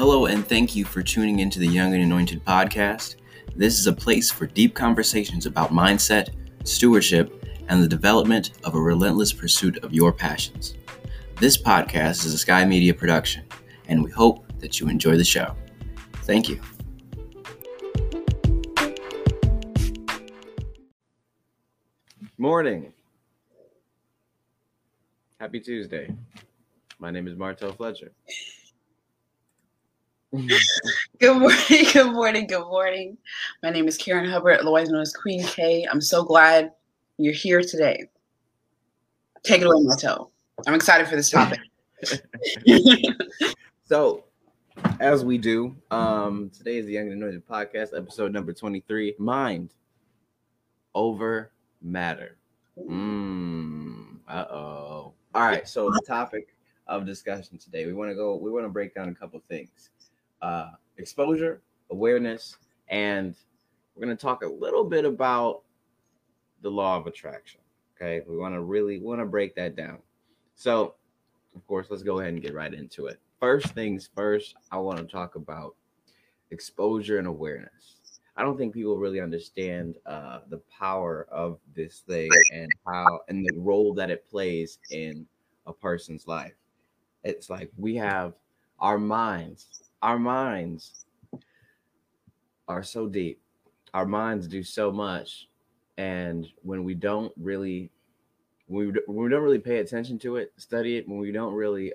Hello, and thank you for tuning into the Young and Anointed podcast. This is a place for deep conversations about mindset, stewardship, and the development of a relentless pursuit of your passions. This podcast is a Sky Media production, and we hope that you enjoy the show. Thank you. Morning. Happy Tuesday. My name is Martel Fletcher. Good morning. My name is Karen Hubbard, otherwise known as Queen K. I'm so glad you're here today. Take it away, Matteo. I'm excited for this topic. So, as we do, today is the Young and Anointed Podcast, episode number 23, Mind Over Matter. Uh-oh. All right, so the topic of discussion today, we want to break down a couple things. Exposure, awareness, and we're going to talk a little bit about the law of attraction. Okay, we want to break that down. So, of course, let's go ahead and get right into it. First things first, I want to talk about exposure and awareness. I don't think people really understand the power of this thing and how and the role that it plays in a person's life. It's like we have our minds. Our minds are so deep. Our minds do so much, and when we don't really, when we don't really pay attention to it, study it, when we don't really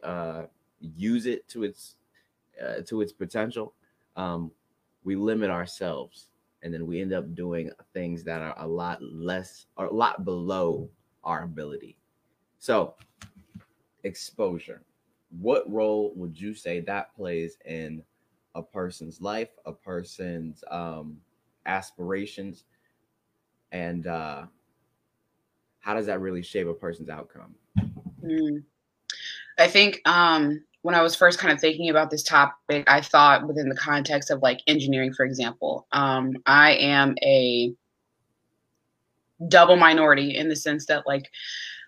use it to its potential, we limit ourselves, and then we end up doing things that are a lot less or a lot below our ability. So, exposure. What role would you say that plays in a person's life, a person's aspirations, and how does that really shape a person's outcome? I think when I was first kind of thinking about this topic, I thought within the context of like engineering, for example. I am a double minority in the sense that like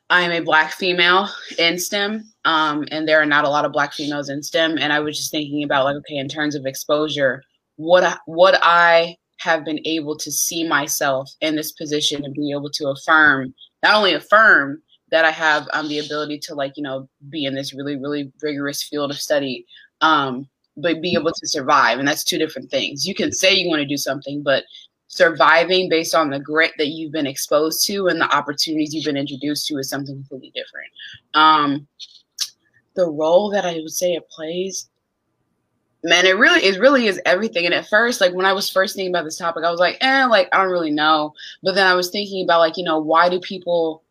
I am a Black female in STEM, and there are not a lot of Black females in STEM. And I was just thinking about like, okay, in terms of exposure, what I have been able to see myself in this position and be able to affirm, not only affirm that I have the ability to like, you know, be in this really, really rigorous field of study, but be able to survive. And that's two different things. You can say you want to do something, but surviving based on the grit that you've been exposed to and the opportunities you've been introduced to is something completely different. The role that I would say it plays, man, it really is everything. And at first, like when I was first thinking about this topic, I was like, like, I don't really know. But then I was thinking about like, you know, why do people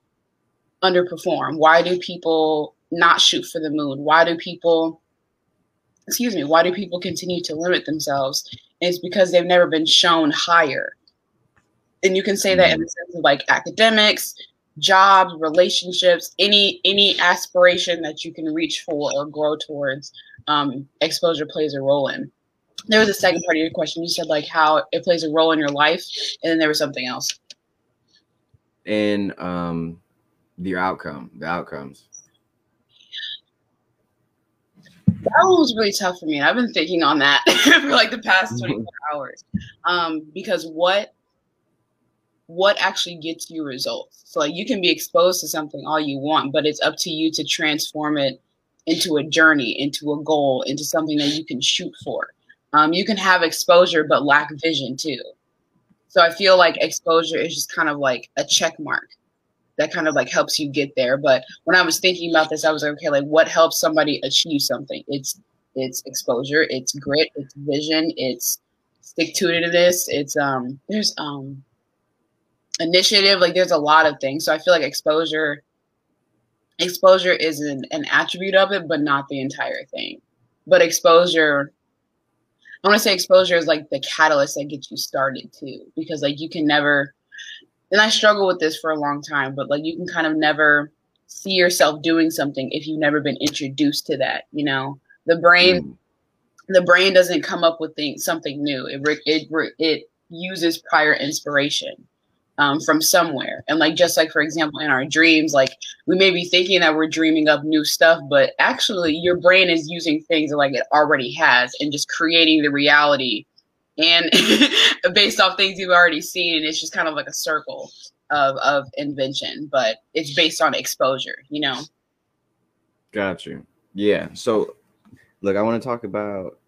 underperform? Why do people not shoot for the moon? Why do people continue to limit themselves? And it's because they've never been shown higher. And you can say that in the sense of like academics, jobs, relationships, any aspiration that you can reach for or grow towards, exposure plays a role in. There was a second part of your question. You said like how it plays a role in your life. And then there was something else. And the outcomes. That one was really tough for me. I've been thinking on that for like the past 24 hours, because what actually gets you results? So like you can be exposed to something all you want, but it's up to you to transform it into a journey, into a goal, into something that you can shoot for. You can have exposure, but lack vision too. So I feel like exposure is just kind of like a check mark that kind of like helps you get there. But when I was thinking about this, I was like, okay, like what helps somebody achieve something? It's exposure, it's grit, it's vision, it's stick to it in this, it's there's initiative, like there's a lot of things. So I feel like exposure is an attribute of it, but not the entire thing. But exposure, I want to say exposure is like the catalyst that gets you started too, because like you can never, and I struggle with this for a long time, but like you can kind of never see yourself doing something if you've never been introduced to that. You know, the brain doesn't come up with something new. It uses prior inspiration. from somewhere. And like, just like, for example, in our dreams, like we may be thinking that we're dreaming up new stuff, but actually your brain is using things that like it already has and just creating the reality and based off things you've already seen. It's just kind of like a circle of invention, but it's based on exposure, you know? Got you. Yeah. So look, I want to talk about,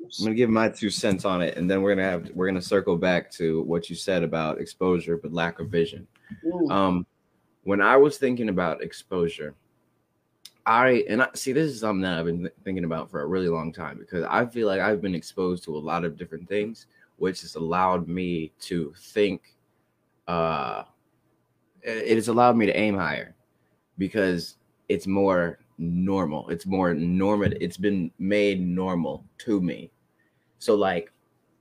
I'm going to give my 2 cents on it, and then we're going to circle back to what you said about exposure, but lack of vision. When I was thinking about exposure, I see, this is something that I've been thinking about for a really long time, because I feel like I've been exposed to a lot of different things, which has allowed me to think, it has allowed me to aim higher because it's more normal. It's more normative. It's been made normal to me. So like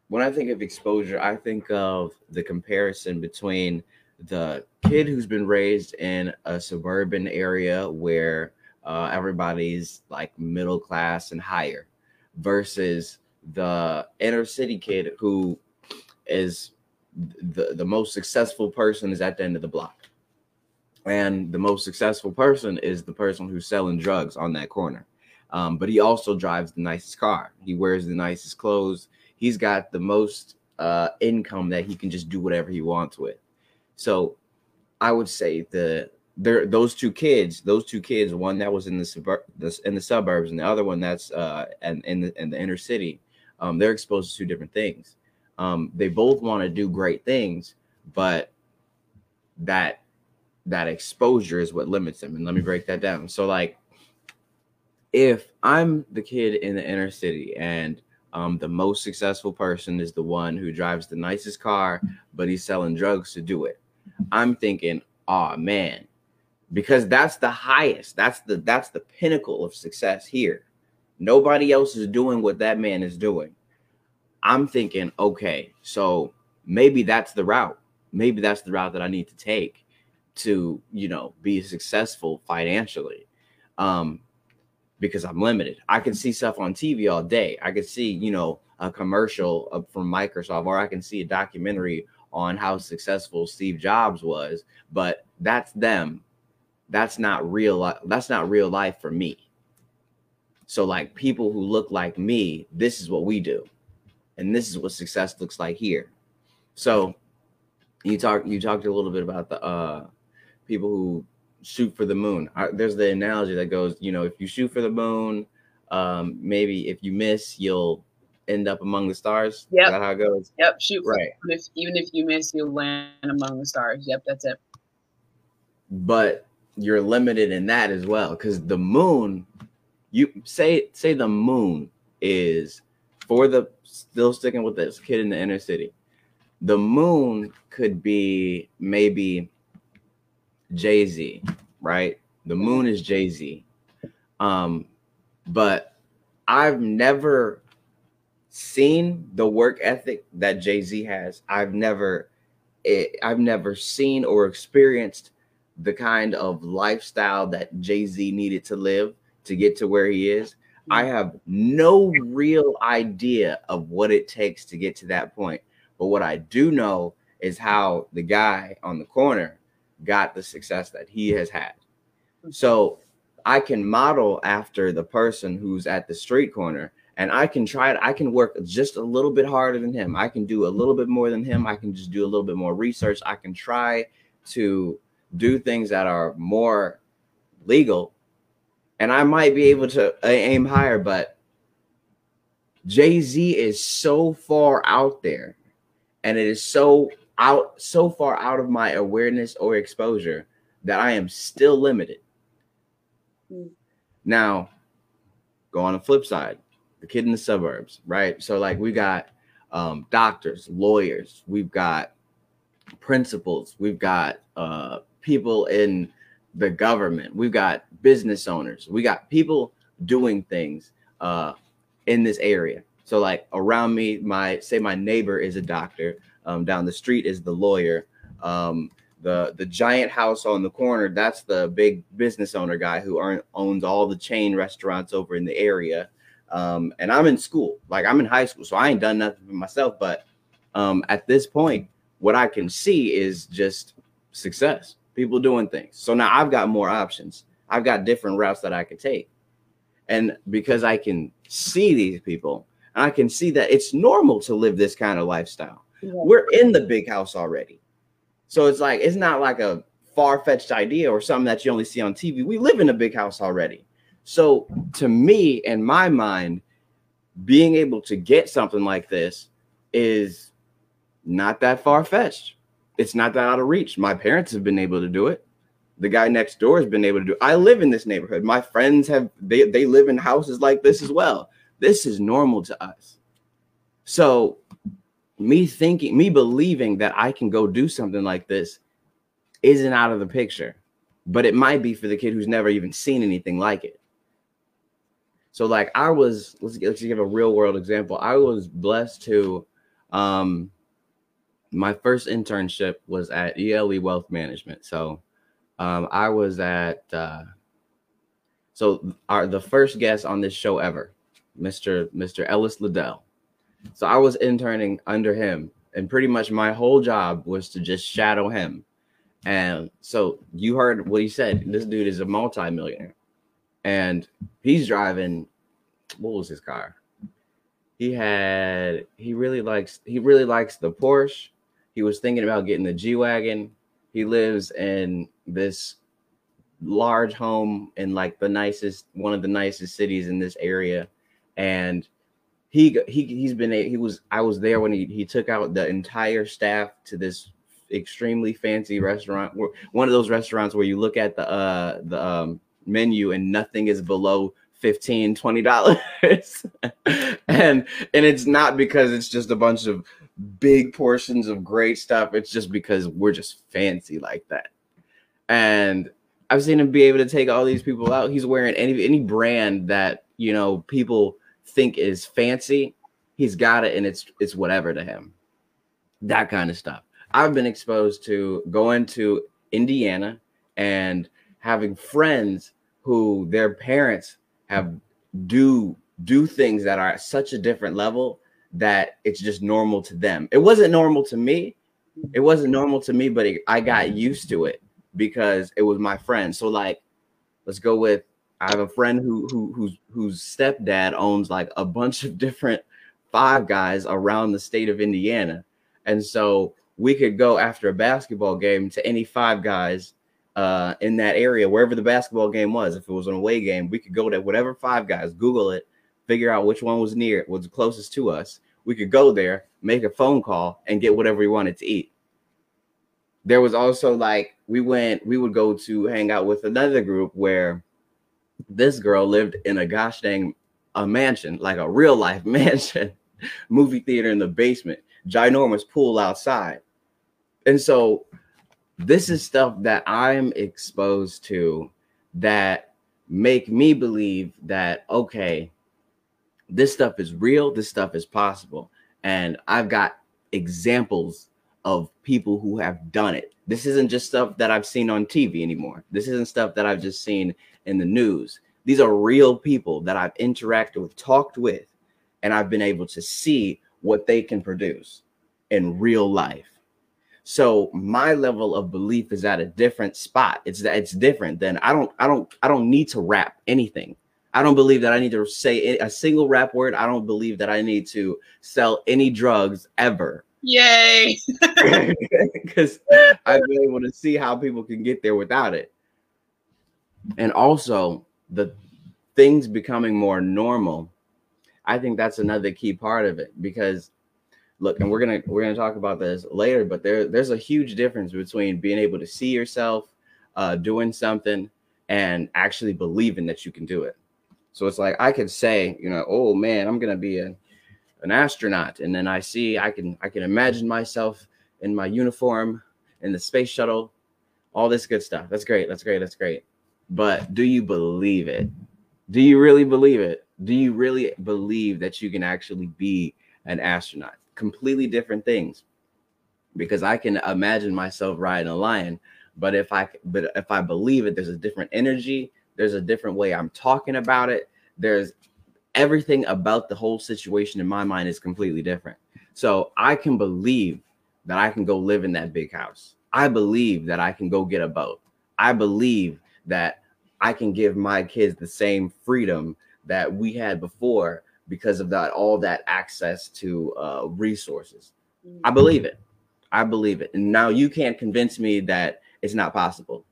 when I think of exposure, I think of the comparison between the kid who's been raised in a suburban area where everybody's like middle class and higher versus the inner city kid who is the most successful person is at the end of the block. And the most successful person is the person who's selling drugs on that corner. But he also drives the nicest car. He wears the nicest clothes. He's got the most income that he can just do whatever he wants with. So I would say those two kids, one that was in the suburbs and the other one that's in the inner city, they're exposed to two different things. They both want to do great things, but that exposure is what limits them. And let me break that down. So like, if I'm the kid in the inner city and the most successful person is the one who drives the nicest car, but he's selling drugs to do it, I'm thinking, oh man, because that's the highest, that's the pinnacle of success here. Nobody else is doing what that man is doing. I'm thinking, okay, so maybe that's the route. Maybe that's the route that I need to take to, you know, be successful financially, because I'm limited. I can see stuff on TV all day. I can see, you know, a commercial from Microsoft, or I can see a documentary on how successful Steve Jobs was, but that's them. That's not real life. That's not real life for me. So like people who look like me, this is what we do. And this is what success looks like here. So you talked a little bit about the, people who shoot for the moon. There's the analogy that goes, you know, if you shoot for the moon, maybe if you miss, you'll end up among the stars. Yep. Is that how it goes? Yep. Shoot. Right. Even if you miss, you'll land among the stars. Yep. That's it. But you're limited in that as well. 'Cause the moon, you say the moon is for the, still sticking with this kid in the inner city. The moon could be maybe Jay-Z, right? The moon is Jay-Z. But I've never seen the work ethic that Jay-Z has. I've never seen or experienced the kind of lifestyle that Jay-Z needed to live to get to where he is. I have no real idea of what it takes to get to that point. But what I do know is how the guy on the corner got the success that he has had. So I can model after the person who's at the street corner, and I can try it. I can work just a little bit harder than him. I can do a little bit more than him. I can just do a little bit more research. I can try to do things that are more legal, and I might be able to aim higher, but Jay-Z is so far out there. And it is so far out of my awareness or exposure that I am still limited. Now, go on the flip side, the kid in the suburbs, right? So like we got doctors, lawyers, we've got principals, we've got people in the government, we've got business owners, we got people doing things in this area. So like around me, my neighbor is a doctor. Down the street is the lawyer. The giant house on the corner, that's the big business owner guy who owns all the chain restaurants over in the area. And I'm in school, like I'm in high school, so I ain't done nothing for myself. But at this point, what I can see is just success, people doing things. So now I've got more options. I've got different routes that I can take. And because I can see these people, I can see that it's normal to live this kind of lifestyle. Yeah. We're in the big house already. So it's like, it's not like a far-fetched idea or something that you only see on TV. We live in a big house already. So to me, in my mind, being able to get something like this is not that far-fetched. It's not that out of reach. My parents have been able to do it. The guy next door has been able to do it. I live in this neighborhood. My friends have, they live in houses like this as well. This is normal to us. So me believing that I can go do something like this isn't out of the picture, but it might be for the kid who's never even seen anything like it. So like let's give a real world example. I was blessed to, my first internship was at ELE Wealth Management. So I was at, the first guest on this show ever, Mr. Ellis Liddell. So I was interning under him, and pretty much my whole job was to just shadow him. And so you heard what he said. This dude is a multimillionaire, and he's driving. What was his car? He really likes the Porsche. He was thinking about getting the G-Wagon. He lives in this large home in like the nicest, one of the nicest cities in this area. And I was there when he took out the entire staff to this extremely fancy restaurant, one of those restaurants where you look at the menu and nothing is below $15, $20. and it's not because it's just a bunch of big portions of great stuff. It's just because we're just fancy like that. And I've seen him be able to take all these people out. He's wearing any brand that, you know, people think is fancy. He's got it, and it's whatever to him. That kind of stuff. I've been exposed to going to Indiana and having friends who their parents have do things that are at such a different level that it's just normal to them. It wasn't normal to me. It wasn't normal to me, but I got used to it because it was my friend. So like, let's go with, I have a friend whose stepdad owns like a bunch of different Five Guys around the state of Indiana. And so we could go after a basketball game to any Five Guys in that area, wherever the basketball game was. If it was an away game, we could go to whatever Five Guys, Google it, figure out which one was near, was closest to us. We could go there, make a phone call, and get whatever we wanted to eat. There was also like, we would go to hang out with another group where this girl lived in a gosh dang mansion, like a real life mansion, movie theater in the basement, ginormous pool outside. And so this is stuff that I'm exposed to that make me believe that, okay, this stuff is real, this stuff is possible. And I've got examples of people who have done it. This isn't just stuff that I've seen on TV anymore. This isn't stuff that I've just seen in the news. These are real people that I've interacted with, talked with, and I've been able to see what they can produce in real life. So my level of belief is at a different spot. It's different than I don't need to rap anything. I don't believe that I need to say a single rap word. I don't believe that I need to sell any drugs ever. Yay. Because I've been able to see how people can get there without it. And also the things becoming more normal. I think that's another key part of it, because look, and we're gonna talk about this later, but there's a huge difference between being able to see yourself doing something and actually believing that you can do it. So it's like, I could say, you know, oh man, I'm gonna be an astronaut, and then I can imagine myself in my uniform in the space shuttle, all this good stuff. That's great. But do you believe it? Do you really believe it? Do you really believe that you can actually be an astronaut? Completely different things. Because I can imagine myself riding a lion, but if I believe it, there's a different energy, there's a different way I'm talking about it. There's everything about the whole situation in my mind is completely different. So I can believe that I can go live in that big house. I believe that I can go get a boat. I believe that I can give my kids the same freedom that we had before because of that, all that access to resources. I believe it. I believe it. And now you can't convince me that it's not possible,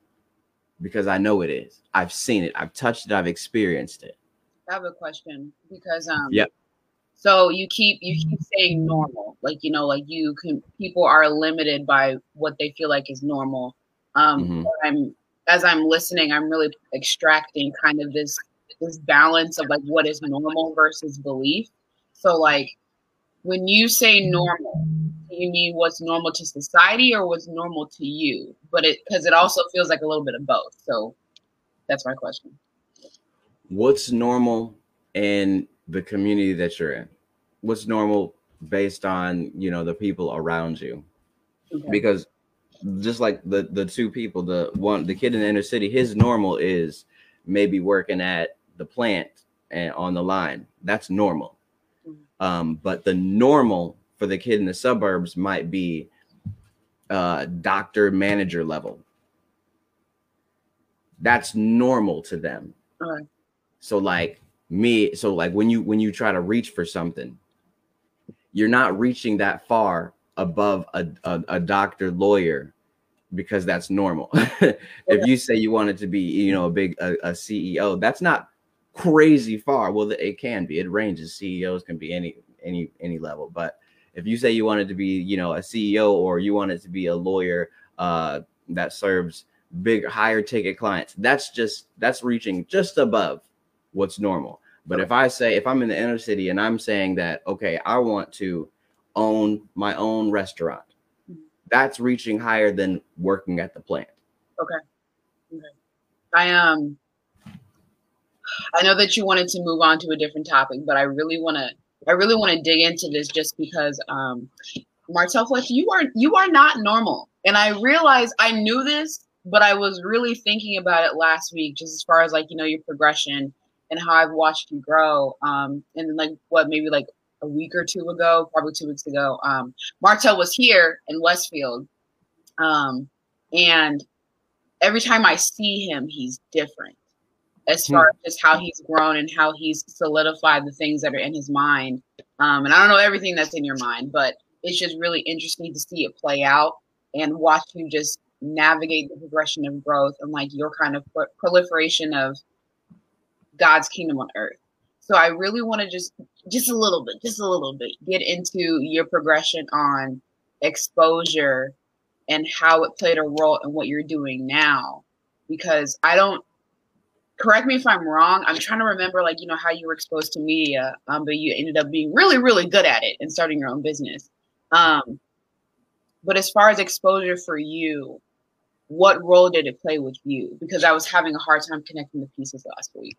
because I know it is. I've seen it. I've touched it. I've experienced it. I have a question, because so you keep saying normal, like, you know, like you can, people are limited by what they feel like is normal. As I'm listening, I'm really extracting kind of this balance of like what is normal versus belief. So like when you say normal, do you mean what's normal to society or what's normal to you? But because it also feels like a little bit of both. So that's my question. What's normal in the community that you're in? What's normal based on, you know, the people around you? Okay. Because just like the two people, the kid in the inner city, his normal is maybe working at the plant and on the line. That's normal. But the normal for the kid in the suburbs might be doctor, manager level. That's normal to them. Okay. So like me, so like when you try to reach for something, you're not reaching that far above a doctor, lawyer, because that's normal. If you say you wanted to be, you know, a CEO, that's not crazy far. Well, it can be. It ranges. CEOs can be any level. But if you say you wanted to be, you know, a CEO, or you wanted to be a lawyer that serves big, higher ticket clients, that's reaching just above what's normal. But if I'm in the inner city and I'm saying that, okay, I want to own my own restaurant, that's reaching higher than working at the plant. Okay. I know that you wanted to move on to a different topic, but I really want to dig into this, just because Martel Fletcher, you are not normal. And I realized I knew this, but I was really thinking about it last week, just as far as like, you know, your progression and how I've watched you grow. And then like a week or two ago, probably 2 weeks ago, Martel was here in Westfield. And every time I see him, he's different as far as just how he's grown and how he's solidified the things that are in his mind. And I don't know everything that's in your mind, but it's just really interesting to see it play out and watch you just navigate the progression of growth and like your kind of proliferation of God's kingdom on earth. So I really want to just a little bit, get into your progression on exposure and how it played a role in what you're doing now. Because correct me if I'm wrong, I'm trying to remember, like, you know, how you were exposed to media, but you ended up being really, really good at it and starting your own business. But as far as exposure for you, what role did it play with you? Because I was having a hard time connecting the pieces last week.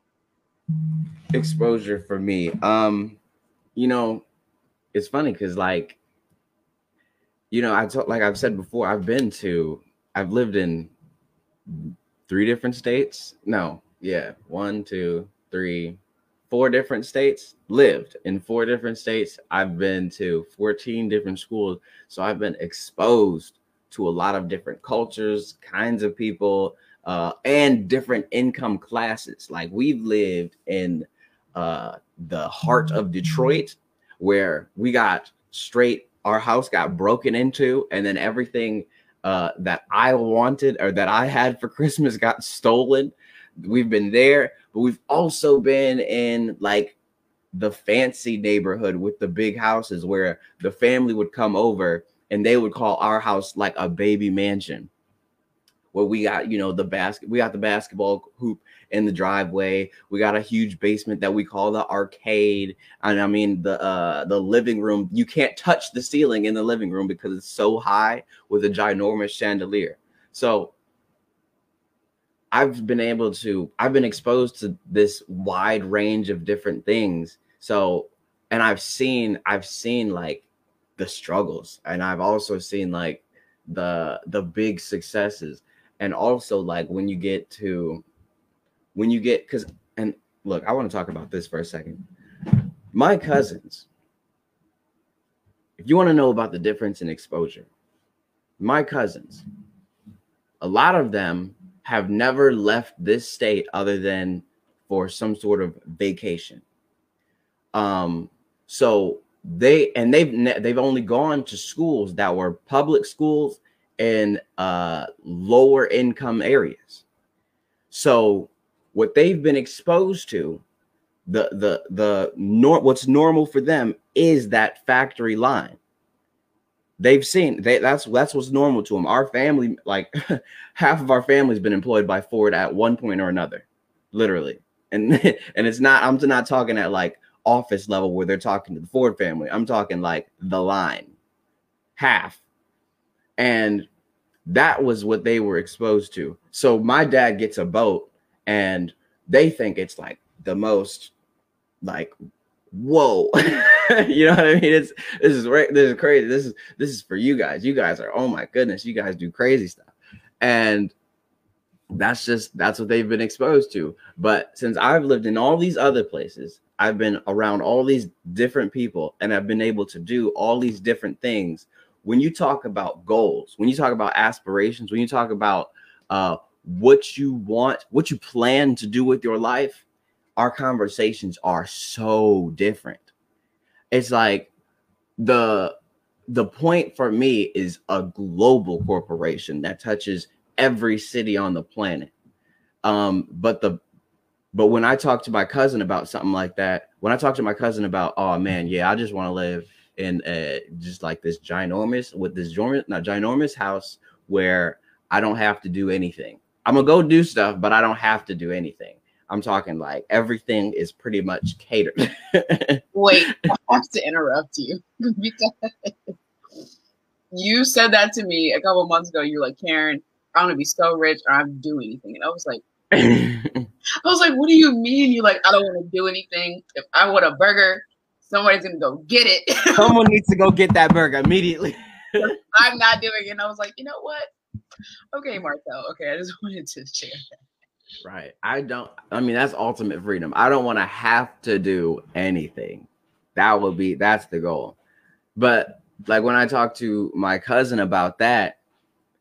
Exposure for me, you know, it's funny because, like, you know, like I've said before, I've lived in 3 different states. No, yeah, 4 different states. Lived in 4 different states. I've been to 14 different schools, so I've been exposed to a lot of different cultures, kinds of people. And different income classes. Like, we've lived in the heart of Detroit, where our house got broken into, and then everything that I wanted or that I had for Christmas got stolen. We've been there, but we've also been in like the fancy neighborhood with the big houses, where the family would come over and they would call our house like a baby mansion, where we got, you know, we got the basketball hoop in the driveway. We got a huge basement that we call the arcade. And I mean, the living room, you can't touch the ceiling in the living room because it's so high, with a ginormous chandelier. So I've been exposed to this wide range of different things. So, and I've seen like the struggles, and I've also seen like the big successes. And also, like, and look, I want to talk about this for a second. My cousins, if you want to know about the difference in exposure, my cousins, a lot of them have never left this state other than for some sort of vacation. So they've only gone to schools that were public schools in lower income areas. So what they've been exposed to, what's normal for them is that factory line. They've seen that's what's normal to them. Our family, like half of our family's been employed by Ford at one point or another, literally. And it's not, I'm not talking at like office level where they're talking to the Ford family. I'm talking like the line, half. And that was what they were exposed to. So my dad gets a boat and they think it's like the most like, whoa, you know what I mean? This is crazy. This is for you guys. You guys are, oh my goodness, you guys do crazy stuff. And that's what they've been exposed to. But since I've lived in all these other places, I've been around all these different people and I've been able to do all these different things. When you talk about goals, when you talk about aspirations, when you talk about what you want, what you plan to do with your life, our conversations are so different. It's like the point for me is a global corporation that touches every city on the planet. But when I talk to my cousin about something like that, when I talk to my cousin about, oh man, yeah, I just want to live in just like this ginormous ginormous house where I don't have to do anything. I'm gonna go do stuff, but I don't have to do anything. I'm talking like everything is pretty much catered. Wait, I have to interrupt you because you said that to me a couple months ago. You were like, Karen, I want to be so rich or I don't do anything. And I was like, what do you mean? You're like, I don't want to do anything. If I want a burger, somebody's going to go get it. Someone needs to go get that burger immediately. I'm not doing it. And I was like, you know what? Okay, Martel. Okay, I just wanted to share that. Right. I mean, that's ultimate freedom. I don't want to have to do anything. That's the goal. But like when I talk to my cousin about that,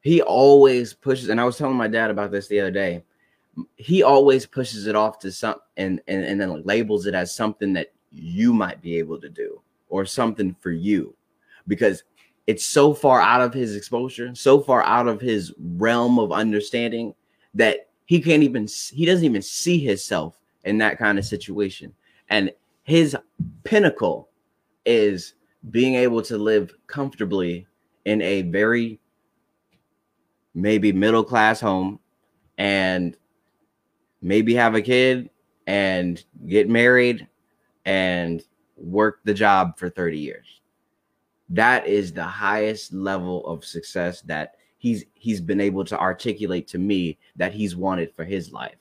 he always pushes. And I was telling my dad about this the other day. He always pushes it off to something and then labels it as something that you might be able to do or something for you, because it's so far out of his exposure, so far out of his realm of understanding that he doesn't even see himself in that kind of situation. And his pinnacle is being able to live comfortably in a very maybe middle class home and maybe have a kid and get married and work the job for 30 years. That is the highest level of success that he's been able to articulate to me that he's wanted for his life.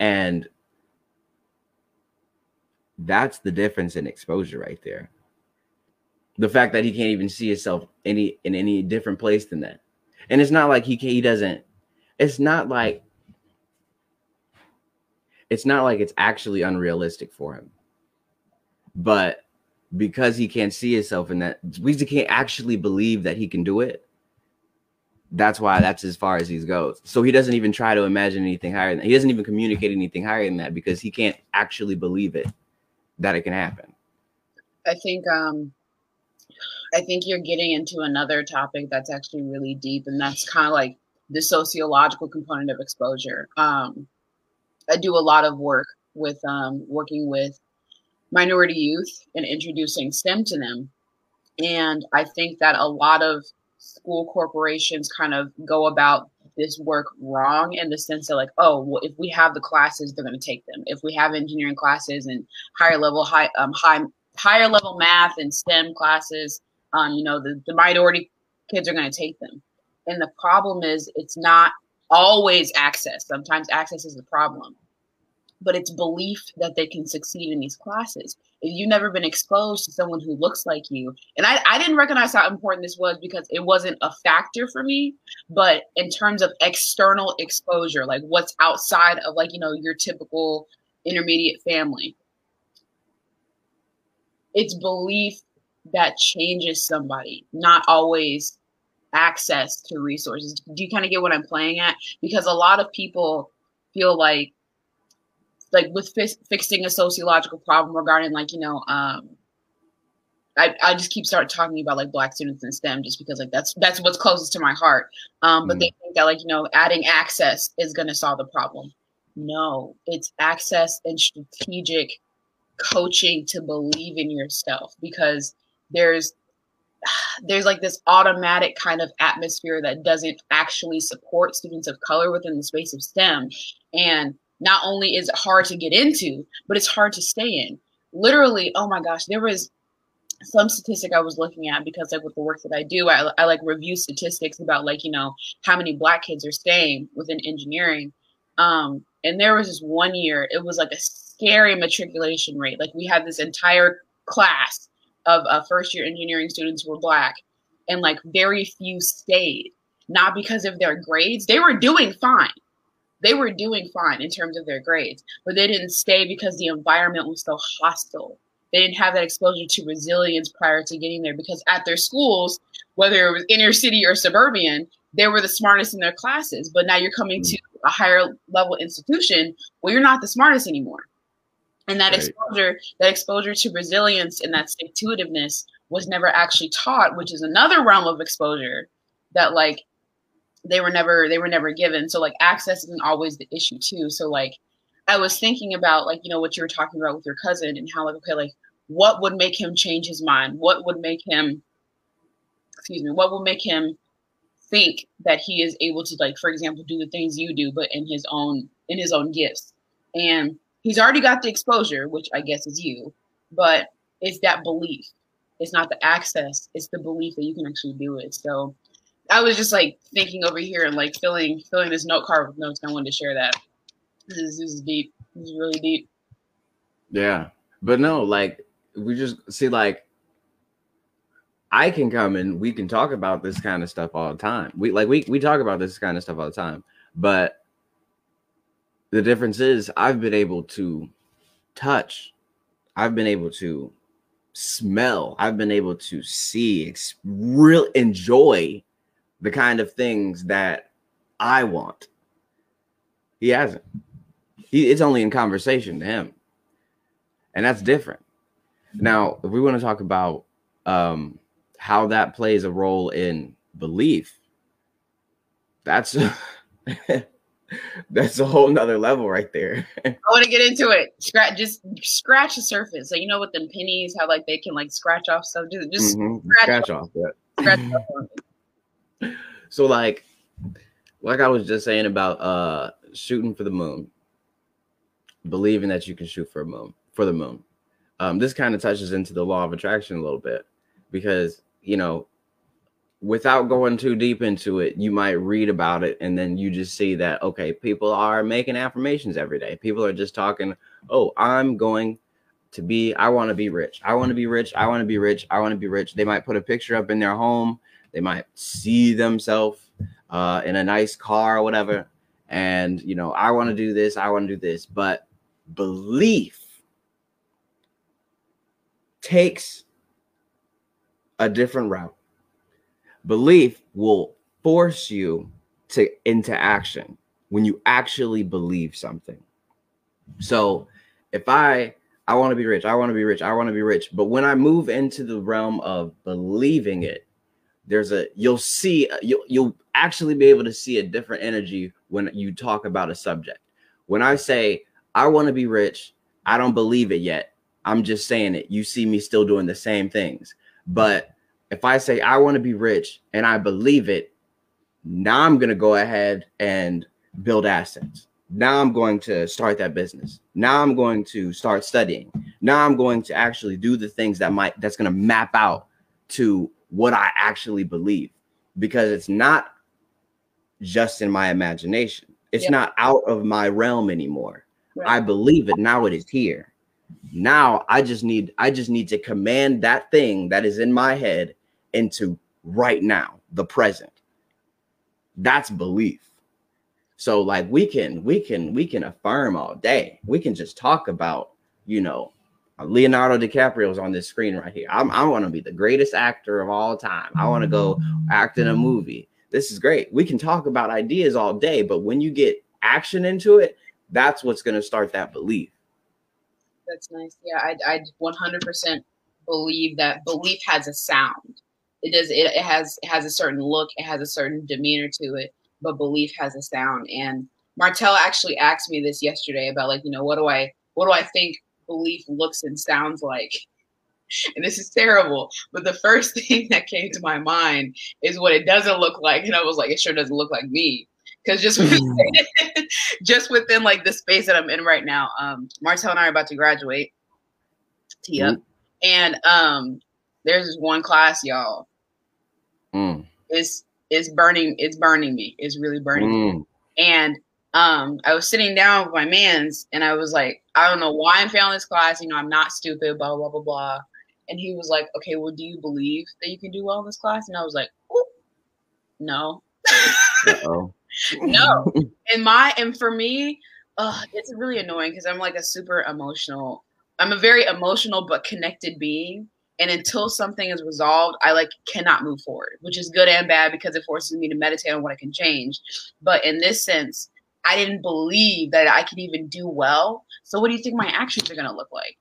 And that's the difference in exposure right there. The fact that he can't even see himself in any different place than that. And it's not like it's not like it's actually unrealistic for him, but because he can't see himself in that, because he can't actually believe that he can do it. That's why that's as far as he goes. So he doesn't even try to imagine anything higher than that. He doesn't even communicate anything higher than that because he can't actually believe it, that it can happen. I think you're getting into another topic that's actually really deep, and that's kind of like the sociological component of exposure. I do a lot of work with working with minority youth and introducing STEM to them. And I think that a lot of school corporations kind of go about this work wrong in the sense that like, oh, well, if we have the classes, they're going to take them. If we have engineering classes and higher level math and STEM classes, the minority kids are going to take them. And the problem is it's not always access. Sometimes access is the problem, but it's belief that they can succeed in these classes. If you've never been exposed to someone who looks like you, and I didn't recognize how important this was because it wasn't a factor for me, but in terms of external exposure, like what's outside of like, your typical intermediate family, it's belief that changes somebody, not always access to resources. Do you kind of get what I'm playing at? Because a lot of people feel like with fixing a sociological problem regarding like, you know, I just keep talking about like Black students in STEM just because like that's what's closest to my heart. But they think that like, you know, adding access is going to solve the problem. No, it's access and strategic coaching to believe in yourself, because there's like this automatic kind of atmosphere that doesn't actually support students of color within the space of STEM. And not only is it hard to get into, but it's hard to stay in. Literally, oh my gosh, there was some statistic I was looking at, because like with the work that I do, I like review statistics about like, you know, how many Black kids are staying within engineering. And there was this one year, it was like a scary matriculation rate. Like we had this entire class of first year engineering students who were Black, and like very few stayed, not because of their grades. They were doing fine. They were doing fine in terms of their grades, but they didn't stay because the environment was so hostile. They didn't have that exposure to resilience prior to getting there, because at their schools, whether it was inner city or suburban, they were the smartest in their classes. But now you're coming to a higher level institution where you're not the smartest anymore. And that exposure to resilience and that stick-to-itiveness was never actually taught, which is another realm of exposure that like they were never given. So like access isn't always the issue too. So like I was thinking about like, you know, what you were talking about with your cousin and how like, okay, like what would make him change his mind? What would make him, what will make him think that he is able to like, for example, do the things you do, but in his own gifts? And he's already got the exposure, which I guess is you, but it's that belief. It's not the access. It's the belief that you can actually do it. So I was just like thinking over here and like filling this note card with notes. And I wanted to share that. This is deep. This is really deep. Yeah. But no, like we just see, like I can come and we can talk about this kind of stuff all the time. We talk about this kind of stuff all the time, but the difference is I've been able to touch, I've been able to smell, I've been able to see, really enjoy the kind of things that I want. He hasn't. It's only in conversation to him. And that's different. Now, if we want to talk about how that plays a role in belief, that's that's a whole nother level right there. I want to get into it. Just scratch the surface. So you know, with them pennies, how like they can like scratch off stuff. Just scratch off. Yeah. Scratch off. So like I was just saying about shooting for the moon, believing that you can shoot for the moon. This kind of touches into the law of attraction a little bit, because you know, without going too deep into it, you might read about it and then you just see that, okay, people are making affirmations every day. People are just talking, oh, I want to be rich. I want to be rich. I want to be rich. I want to be rich. They might put a picture up in their home. They might see themselves in a nice car or whatever. And, you know, I want to do this. I want to do this. But belief takes a different route. Belief will force you into action when you actually believe something. So if I want to be rich, I want to be rich, I want to be rich. But when I move into the realm of believing it, you'll actually be able to see a different energy when you talk about a subject. When I say, I want to be rich, I don't believe it yet. I'm just saying it. You see me still doing the same things. But if I say I want to be rich and I believe it, now I'm going to go ahead and build assets. Now I'm going to start that business. Now I'm going to start studying. Now I'm going to actually do the things that's going to map out to what I actually believe, because it's not just in my imagination. It's not out of my realm anymore. Right. I believe it. Now it is here. Now I just need to command that thing that is in my head into right now, the present. That's belief. So like we can affirm all day. We can just talk about, you know, Leonardo DiCaprio is on this screen right here. I want to be the greatest actor of all time. I want to go act in a movie. This is great. We can talk about ideas all day, but when you get action into it, that's what's going to start that belief. That's nice. Yeah, I 100% believe that belief has a sound. It does. It has a certain look. It has a certain demeanor to it, but belief has a sound. And Martel actually asked me this yesterday about, like, you know, what do I think belief looks and sounds like? And this is terrible, but the first thing that came to my mind is what it doesn't look like. And I was like, it sure doesn't look like me. Because just within like the space that I'm in right now, Martel and I are about to graduate. Tia. Mm. And there's this one class, y'all. Mm. It's burning me. It's really burning me. And I was sitting down with my mans, and I was like, I don't know why I'm failing this class. You know, I'm not stupid, blah, blah, blah, blah. And he was like, okay, well, do you believe that you can do well in this class? And I was like, ooh, no. Uh-oh. No. And for me, it's really annoying because I'm like I'm a very emotional but connected being. And until something is resolved, I like cannot move forward, which is good and bad because it forces me to meditate on what I can change. But in this sense, I didn't believe that I could even do well. So what do you think my actions are going to look like?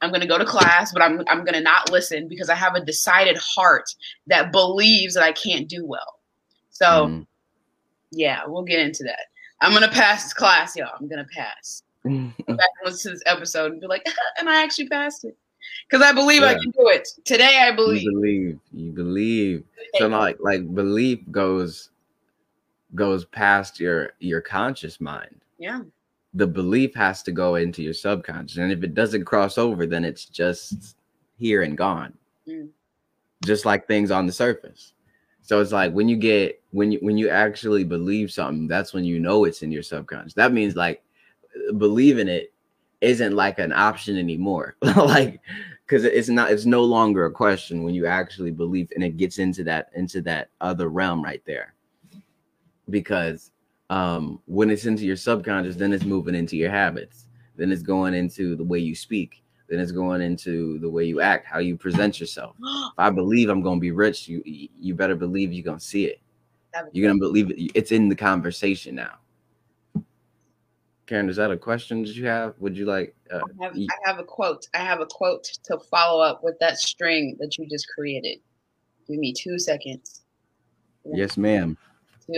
I'm going to go to class, but I'm going to not listen because I have a decided heart that believes that I can't do well. So yeah, we'll get into that. I'm going to pass this class, y'all. I'm going to pass. Go back and listen to this episode and be like, and I actually passed it. Because I believe I can do it. Today I believe. You believe. So like belief goes past your conscious mind. Yeah. The belief has to go into your subconscious. And if it doesn't cross over, then it's just here and gone. Mm. Just like things on the surface. So it's like when you actually believe something, that's when you know it's in your subconscious. That means like believing it isn't like an option anymore. Like, because it's no longer a question when you actually believe, and it gets into that other realm right there. Because when it's into your subconscious, then it's moving into your habits, then it's going into the way you speak, then it's going into the way you act, how you present yourself. If I believe I'm gonna be rich, you better believe you're gonna see it. You're gonna believe it. It's in the conversation now. Karen, is that a question that you have? Would you like? I have a quote. I have a quote to follow up with that string that you just created. Give me 2 seconds. Yes, ma'am.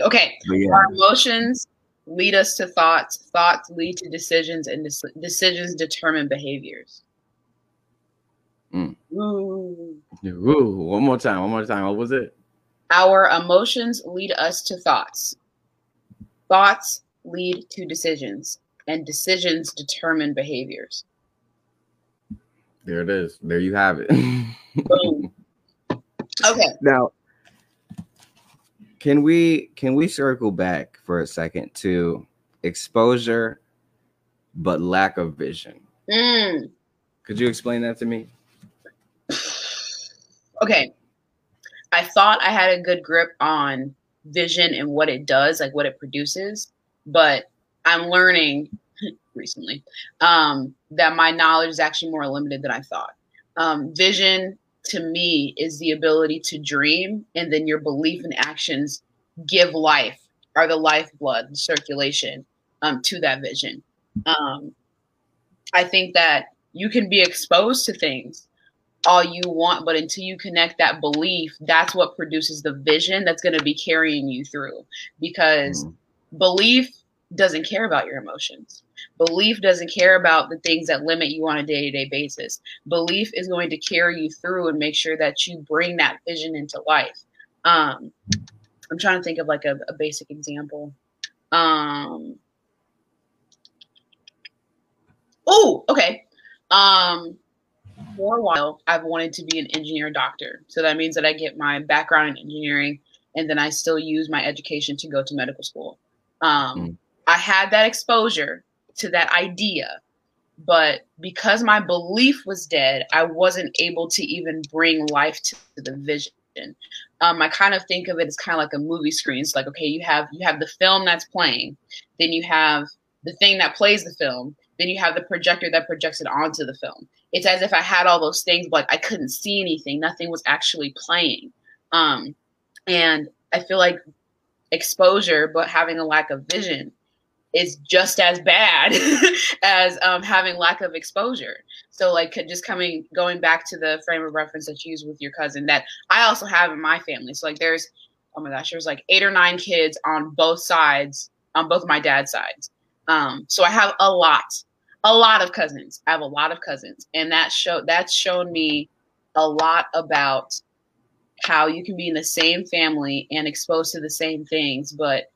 Okay. Yeah. Our emotions lead us to thoughts. Thoughts lead to decisions, and decisions determine behaviors. Mm. Ooh. Ooh. One more time. What was it? Our emotions lead us to thoughts. Thoughts lead to decisions, and decisions determine behaviors. There it is. There you have it. Boom. Okay. Now, can we circle back for a second to exposure, but lack of vision? Mm. Could you explain that to me? Okay. I thought I had a good grip on vision and what it does, like what it produces. But I'm learning recently that my knowledge is actually more limited than I thought. Vision to me is the ability to dream, and then your belief and actions give life, are the lifeblood, the circulation to that vision. I think that you can be exposed to things all you want, but until you connect that belief, that's what produces the vision that's going to be carrying you through, because belief doesn't care about your emotions. Belief doesn't care about the things that limit you on a day-to-day basis. Belief is going to carry you through and make sure that you bring that vision into life. I'm trying to think of like a basic example. For a while, I've wanted to be an engineer doctor. So that means that I get my background in engineering, and then I still use my education to go to medical school. I had that exposure to that idea, but because my belief was dead, I wasn't able to even bring life to the vision. I kind of think of it as kind of like a movie screen. It's like, okay, you have the film that's playing, then you have the thing that plays the film, Then you have the projector that projects it onto the film. It's as if I had all those things, but I couldn't see anything. Nothing was actually playing. And I feel like exposure, but having a lack of vision is just as bad as having lack of exposure. So like just going back to the frame of reference that you use with your cousin that I also have in my family. So like there's, oh my gosh, there's like 8 or 9 kids on both sides, on both of my dad's sides. So I have a lot of cousins. I have a lot of cousins, and that's shown me a lot about how you can be in the same family and exposed to the same things, but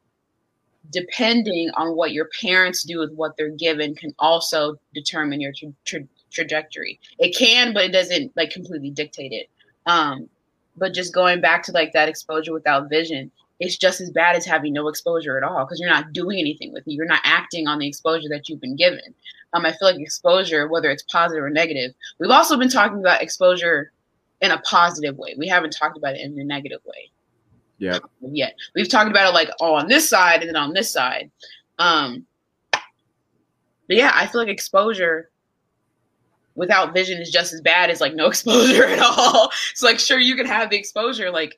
depending on what your parents do with what they're given can also determine your trajectory. It can, but it doesn't like completely dictate it. But just going back to like that exposure without vision, it's just as bad as having no exposure at all because you're not doing anything with it. You're not acting on the exposure that you've been given. I feel like exposure, whether it's positive or negative, we've also been talking about exposure in a positive way. We haven't talked about it in a negative way. Yeah. Yet. We've talked about it like all on this side and then on this side. But yeah, I feel like exposure without vision is just as bad as like no exposure at all. It's like, sure, you can have the exposure, like,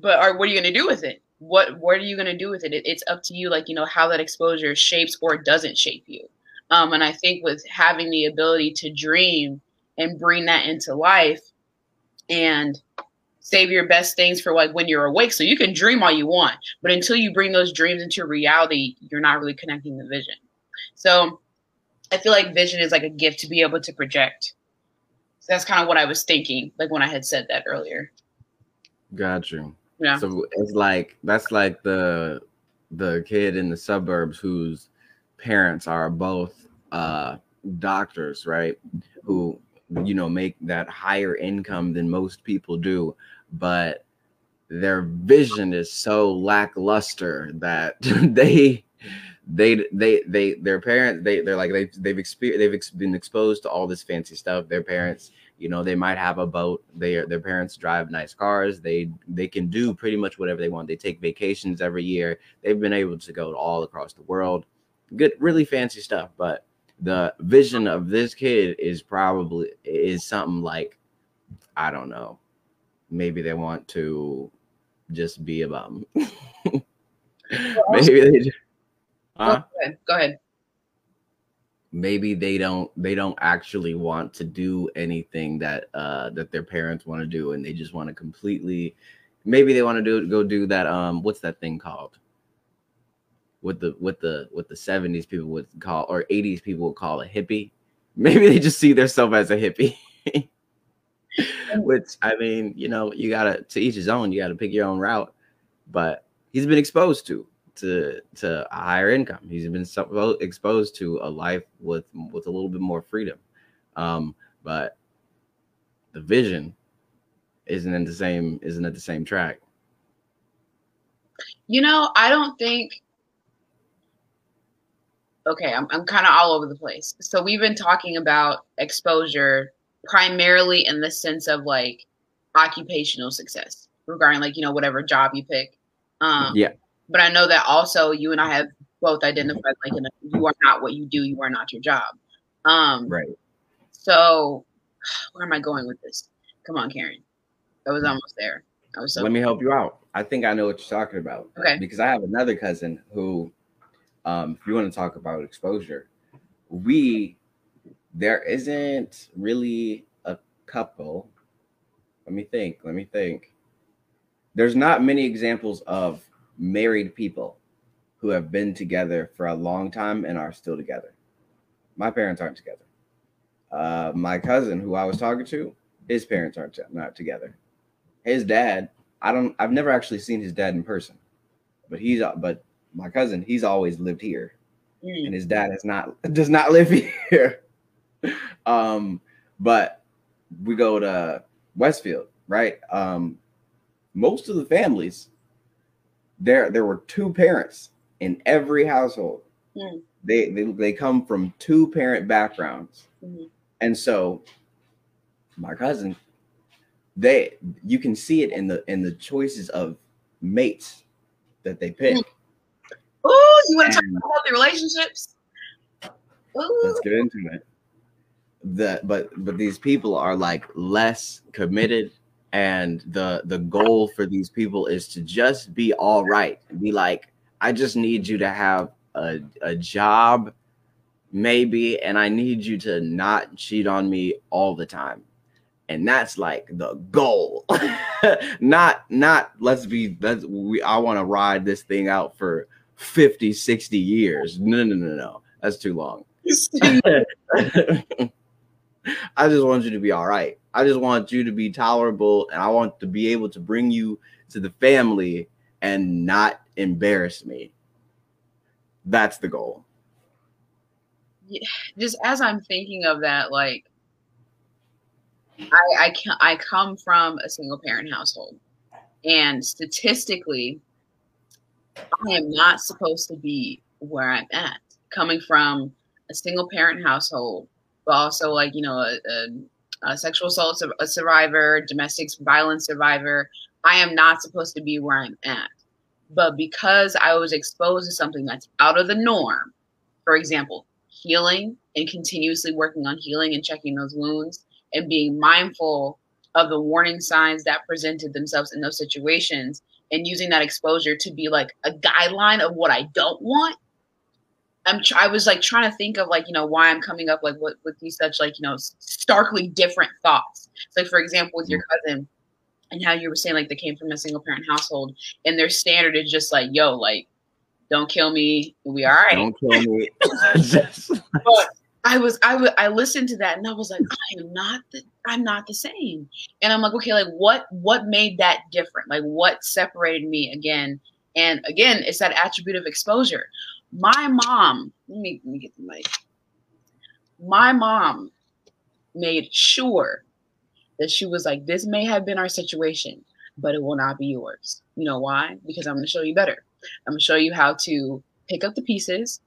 but what are you going to do with it? What are you going to do with it? It's up to you, like, you know, how that exposure shapes or doesn't shape you. And I think with having the ability to dream and bring that into life and save your best things for like when you're awake. So you can dream all you want, but until you bring those dreams into reality, you're not really connecting the vision. So I feel like vision is like a gift to be able to project. So that's kind of what I was thinking, like when I had said that earlier. Got you. Yeah. So it's like, that's like the kid in the suburbs whose parents are both doctors, right? Who, you know, make that higher income than most people do, but their vision is so lackluster that they've been exposed to all this fancy stuff. Their parents, you know, they might have a boat. Their parents drive nice cars. They can do pretty much whatever they want. They take vacations every year. They've been able to go all across the world, get really fancy stuff, but the vision of this kid is something like, I don't know, maybe they want to just be a bum. Maybe they just, go ahead. Maybe they don't actually want to do anything that that their parents want to do, and they just want to completely. Maybe they want to do that. What's that thing called? What the 70s people would call, or 80s people would call, a hippie. Maybe they just see themselves as a hippie. Which, I mean, you know, you gotta, to each his own, you gotta pick your own route. But he's been exposed to a higher income. He's been exposed to a life with a little bit more freedom. But the vision isn't at the same track. You know, I don't think. Okay, I'm kind of all over the place. So we've been talking about exposure primarily in the sense of like occupational success regarding like, you know, whatever job you pick. Yeah. But I know that also you and I have both identified like you are not what you do. You are not your job. Right. So where am I going with this? Come on, Karen. I was almost there. Let me help you out. I think I know what you're talking about. Okay. Because I have another cousin who, if you want to talk about exposure, there isn't really a couple. Let me think. There's not many examples of married people who have been together for a long time and are still together. My parents aren't together. My cousin who I was talking to, his parents aren't not together. His dad, I've never actually seen his dad in person, but my cousin, he's always lived here, and his dad does not live here. But we go to Westfield, right? Most of the families, there were two parents in every household. Mm. They come from two parent backgrounds, and so my cousin, you can see it in the choices of mates that they pick. Mm. Oh, you want to talk about healthy relationships? Ooh. Let's get into it. But these people are like less committed, and the goal for these people is to just be all right and be like, I just need you to have a job, maybe, and I need you to not cheat on me all the time. And that's like the goal. not I want to ride this thing out for 50, 60 years. No. That's too long. I just want you to be all right. I just want you to be tolerable, and I want to be able to bring you to the family and not embarrass me. That's the goal. Yeah, just as I'm thinking of that, like I come from a single parent household, and statistically, I am not supposed to be where I'm at. Coming from a single parent household, but also like, you know, a sexual assault survivor, domestic violence survivor, I am not supposed to be where I'm at. But because I was exposed to something that's out of the norm, for example, healing and continuously working on healing and checking those wounds and being mindful of the warning signs that presented themselves in those situations and using that exposure to be like a guideline of what I don't want. I was like trying to think of like, you know, why I'm coming up like with these such like, you know, starkly different thoughts. So like, for example, with your cousin and how you were saying like they came from a single parent household and their standard is just like, yo, like, don't kill me. We all right. Don't kill me. But I listened to that and I was like, I'm not the same. And I'm like, okay, like what made that different? Like what separated me again? And again, it's that attribute of exposure. My mom, let me get the mic. My mom made sure that she was like, this may have been our situation, but it will not be yours. You know why? Because I'm going to show you better. I'm going to show you how to pick up the pieces,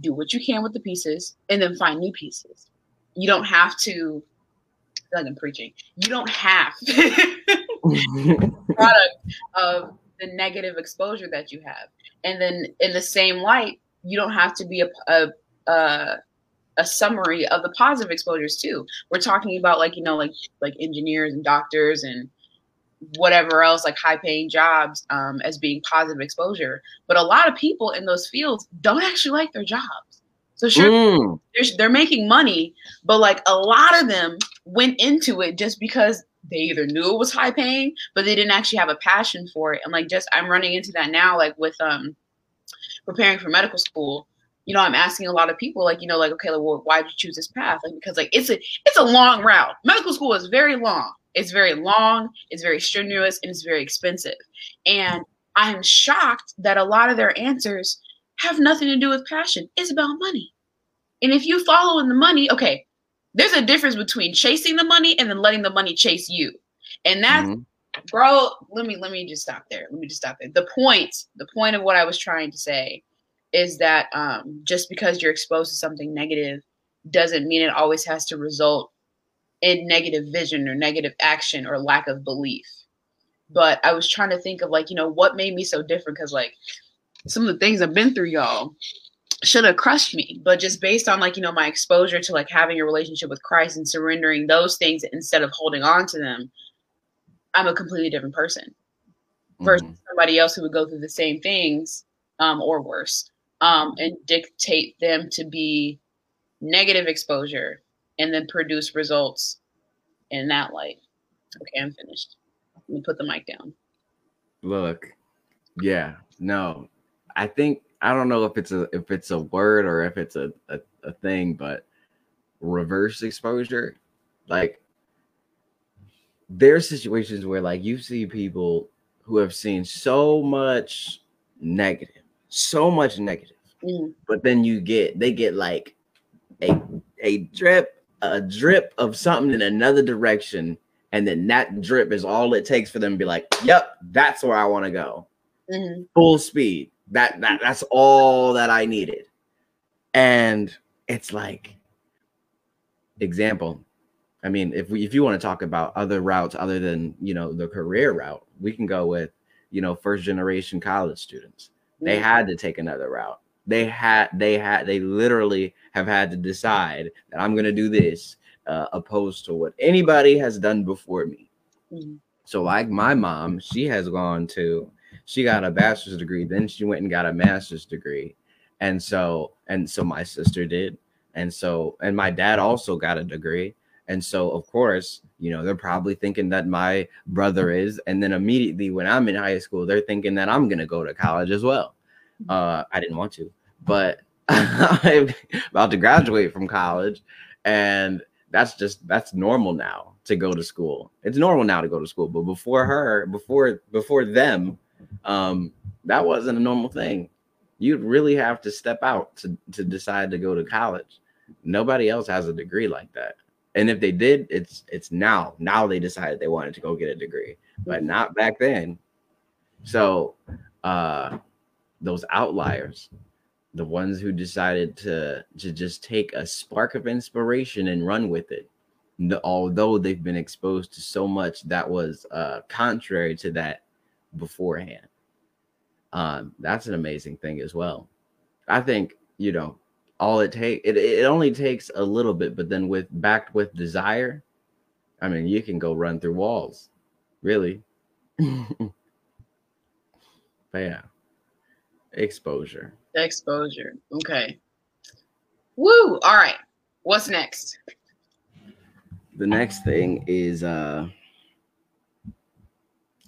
do what you can with the pieces, and then find new pieces. You don't have to, like I'm preaching, you don't have product of the negative exposure that you have. And then in the same light, you don't have to be a summary of the positive exposures too. We're talking about like, you know, like engineers and doctors and whatever else, like high paying jobs as being positive exposure. But a lot of people in those fields don't actually like their jobs. So sure, they're making money, but like a lot of them went into it just because they either knew it was high paying, but they didn't actually have a passion for it. And like, just, I'm running into that now, like with preparing for medical school, you know, I'm asking a lot of people like, you know, like, okay, like, well, why did you choose this path? Like, because like, it's a long route. Medical school is very long. It's very long. It's very strenuous and it's very expensive. And I'm shocked that a lot of their answers have nothing to do with passion. It's about money. And if you follow in the money, okay, there's a difference between chasing the money and then letting the money chase you. And that's, bro, let me just stop there. Let me just stop there. The point of what I was trying to say is that just because you're exposed to something negative doesn't mean it always has to result in negative vision or negative action or lack of belief. But I was trying to think of like, you know, what made me so different? Because like some of the things I've been through, y'all, should have crushed me, but just based on like, you know, my exposure to like having a relationship with Christ and surrendering those things instead of holding on to them, I'm a completely different person versus somebody else who would go through the same things or worse and dictate them to be negative exposure and then produce results in that light. Okay, I'm finished. Let me put the mic down. Look, yeah, no, I think, I don't know if it's a word or if it's a thing, but reverse exposure, like there's situations where like you see people who have seen so much negative, but then they get like a drip of something in another direction. And then that drip is all it takes for them to be like, yep, that's where I want to go. Full speed. That's all that I needed. And it's like, example, I mean, if you want to talk about other routes other than, you know, the career route, we can go with, you know, first generation college students. They had to take another route. They literally have had to decide that I'm going to do this opposed to what anybody has done before me. Mm-hmm. So like my mom, she got a bachelor's degree, then she went and got a master's degree. And so my sister did. And my dad also got a degree. And so, of course, they're probably thinking that my brother is. And then immediately when I'm in high school, they're thinking that I'm going to go to college as well. I didn't want to, but I'm about to graduate from college. And that's normal now to go to school. It's normal now to go to school. But before them, that wasn't a normal thing. You'd really have to step out to decide to go to college. Nobody else has a degree like that. And if they did, it's now. Now they decided they wanted to go get a degree, but not back then. So those outliers, the ones who decided to just take a spark of inspiration and run with it, although they've been exposed to so much that was contrary to that beforehand. That's an amazing thing as well. I think, all it takes, it only takes a little bit, but then backed with desire, I mean, you can go run through walls, really. But yeah, exposure. Okay. Woo. All right. What's next? The next thing is, I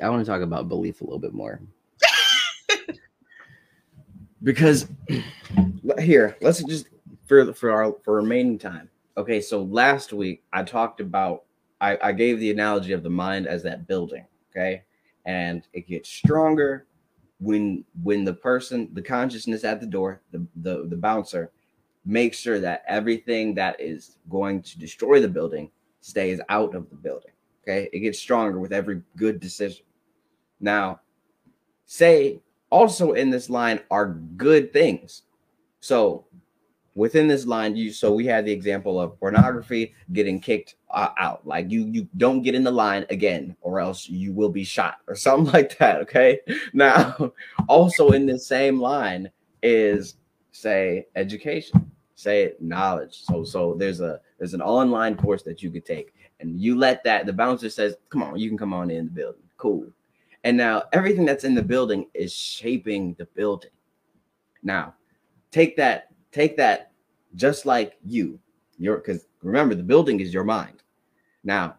want to talk about belief a little bit more. Because here, let's just for remaining time. Okay, so last week I talked about I gave the analogy of the mind as that building, okay? And it gets stronger when the person, the consciousness at the door, the bouncer, makes sure that everything that is going to destroy the building stays out of the building. Okay, it gets stronger with every good decision. Now, say also in this line are good things. So within this line, we had the example of pornography getting kicked out. Like you don't get in the line again or else you will be shot or something like that. Okay. Now, also in this same line is, say, education, say knowledge. So there's an online course that you could take and you let that, the bouncer says, come on, you can come on in the building. Cool. And now everything that's in the building is shaping the building. Now, take that just like because remember, the building is your mind. Now,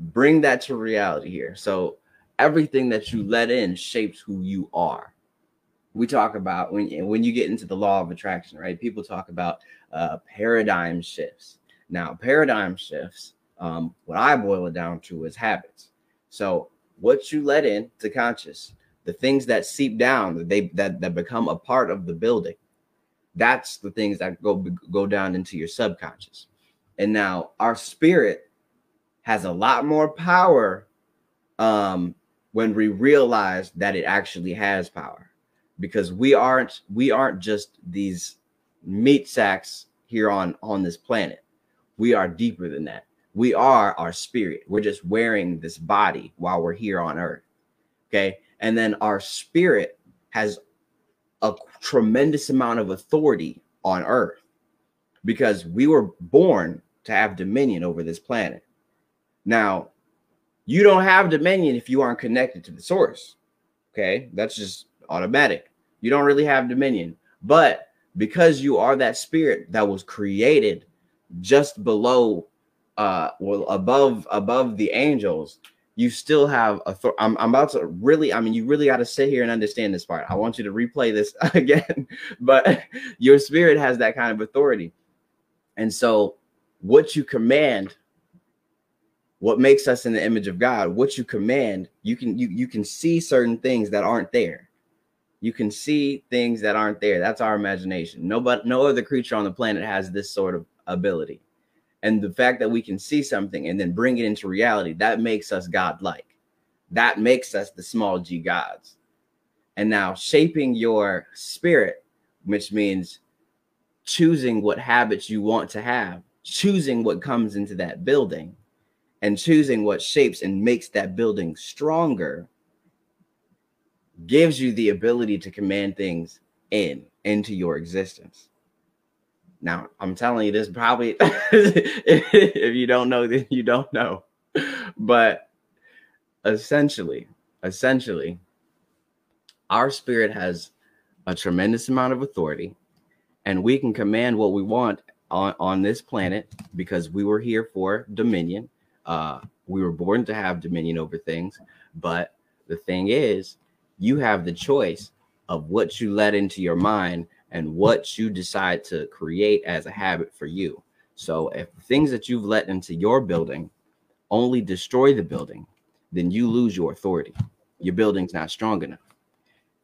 bring that to reality here. So everything that you let in shapes who you are. We talk about when you get into the law of attraction, right? People talk about paradigm shifts. Now, paradigm shifts, what I boil it down to is habits. So what you let in to conscious, the things that seep down, that become a part of the building, that's the things that go down into your subconscious. And now our spirit has a lot more power when we realize that it actually has power, because we aren't just these meat sacks here on this planet. We are deeper than that. We are our spirit. We're just wearing this body while we're here on earth. Okay. And then our spirit has a tremendous amount of authority on earth because we were born to have dominion over this planet. Now, you don't have dominion if you aren't connected to the source. Okay. That's just automatic. You don't really have dominion. But because you are that spirit that was created just below above the angels, you still have authority. I'm about to you really got to sit here and understand this part. I want you to replay this again, but your spirit has that kind of authority. And so what you command, what makes us in the image of God, what you command, you can see certain things that aren't there. You can see things that aren't there. That's our imagination. No other creature on the planet has this sort of ability. And the fact that we can see something and then bring it into reality, that makes us God-like. That makes us the small G gods. And now shaping your spirit, which means choosing what habits you want to have, choosing what comes into that building, and choosing what shapes and makes that building stronger, gives you the ability to command things in into your existence. Now, I'm telling you this probably, if you don't know, then you don't know. But essentially, our spirit has a tremendous amount of authority, and we can command what we want on this planet because we were here for dominion. We were born to have dominion over things. But the thing is, you have the choice of what you let into your mind and what you decide to create as a habit for you. So if the things that you've let into your building only destroy the building, then you lose your authority. Your building's not strong enough.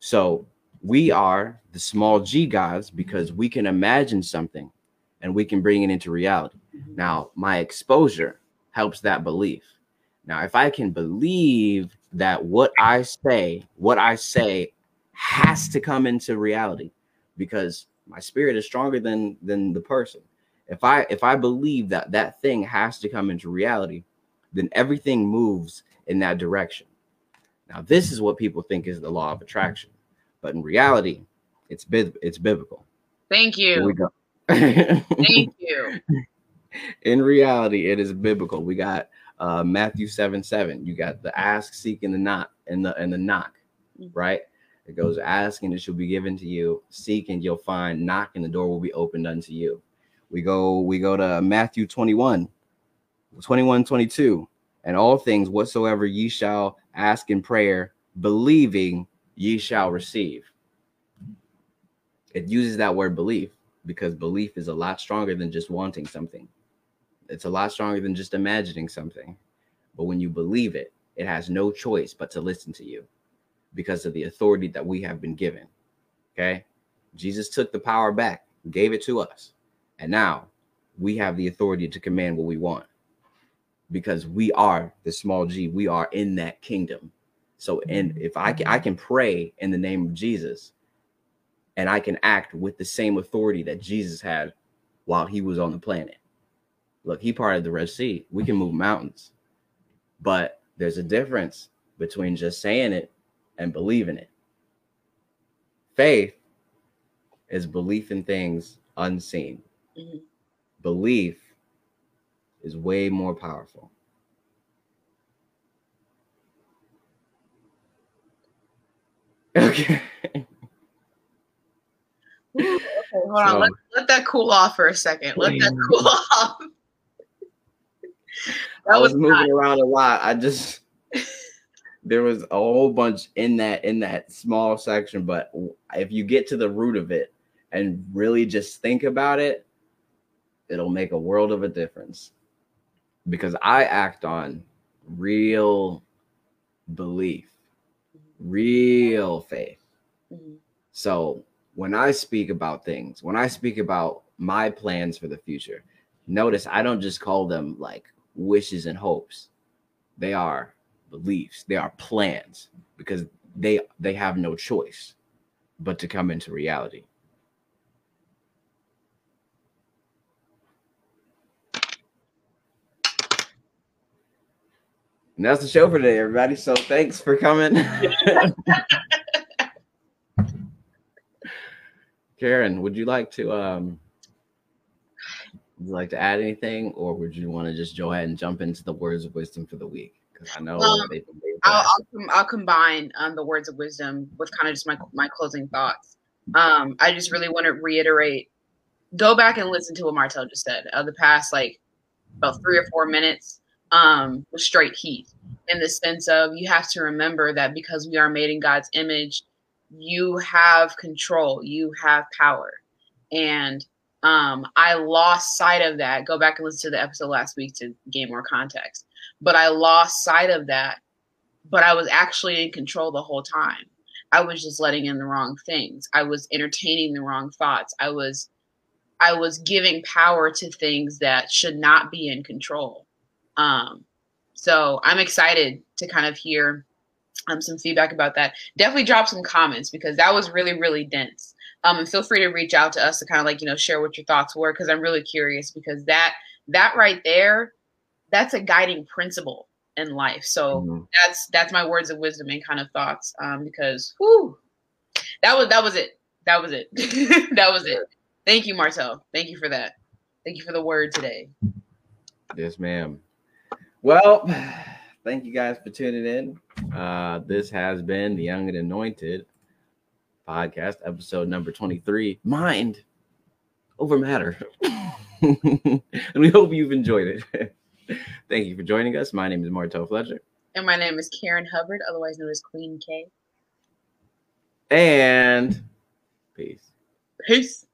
So we are the small G gods because we can imagine something and we can bring it into reality. Now, my exposure helps that belief. Now, if I can believe that what I say has to come into reality, because my spirit is stronger than the person. If I believe that thing has to come into reality, then everything moves in that direction. Now, this is what people think is the law of attraction, but in reality, it's biblical. Thank you. Here we go. Thank you. In reality, it is biblical. We got Matthew 7:7. You got the ask, seek, and the knock, and the knock, right? It goes, ask and it shall be given to you. Seek and you'll find. Knock and the door will be opened unto you. We go to Matthew 21:22. And all things whatsoever ye shall ask in prayer, believing ye shall receive. It uses that word belief because belief is a lot stronger than just wanting something. It's a lot stronger than just imagining something. But when you believe it, it has no choice but to listen to you, because of the authority that we have been given. Okay. Jesus took the power back, gave it to us. And now we have the authority to command what we want because we are the small G. We are in that kingdom. So, and if I can pray in the name of Jesus, and I can act with the same authority that Jesus had while he was on the planet. Look, he parted the Red Sea. We can move mountains, but there's a difference between just saying it and believe in it. Faith is belief in things unseen. Mm-hmm. Belief is way more powerful. Okay. Ooh, okay, hold on. Let that cool off for a second. Let that cool off. I was moving around a lot. There was a whole bunch in that small section, but if you get to the root of it and really just think about it, it'll make a world of a difference, because I act on real belief, real faith. So when I speak about things, when I speak about my plans for the future, notice I don't just call them like wishes and hopes. They are beliefs, they are plans, because they have no choice but to come into reality. And that's the show for today, everybody. So thanks for coming. Karen, would you like to add anything, or would you want to just go ahead and jump into the words of wisdom for the week? I know I'll combine the words of wisdom with kind of just my closing thoughts. I just really want to reiterate, go back and listen to what Martel just said of the past, like about 3 or 4 minutes was straight heat, in the sense of you have to remember that because we are made in God's image, you have control, you have power. And I lost sight of that. Go back and listen to the episode last week to gain more context. But I lost sight of that. But I was actually in control the whole time. I was just letting in the wrong things. I was entertaining the wrong thoughts. I was giving power to things that should not be in control. So I'm excited to kind of hear some feedback about that. Definitely drop some comments, because that was really, really dense. And feel free to reach out to us to kind of like, share what your thoughts were, because I'm really curious, because that right there, that's a guiding principle in life. So that's my words of wisdom and kind of thoughts, because that was it. That was it. That was it. Thank you, Martel. Thank you for that. Thank you for the word today. Yes, ma'am. Well, thank you guys for tuning in. This has been the Young and Anointed podcast, episode number 23, Mind Over Matter. And we hope you've enjoyed it. Thank you for joining us. My name is Martel Fletcher. And my name is Karen Hubbard, otherwise known as Queen K. And peace. Peace.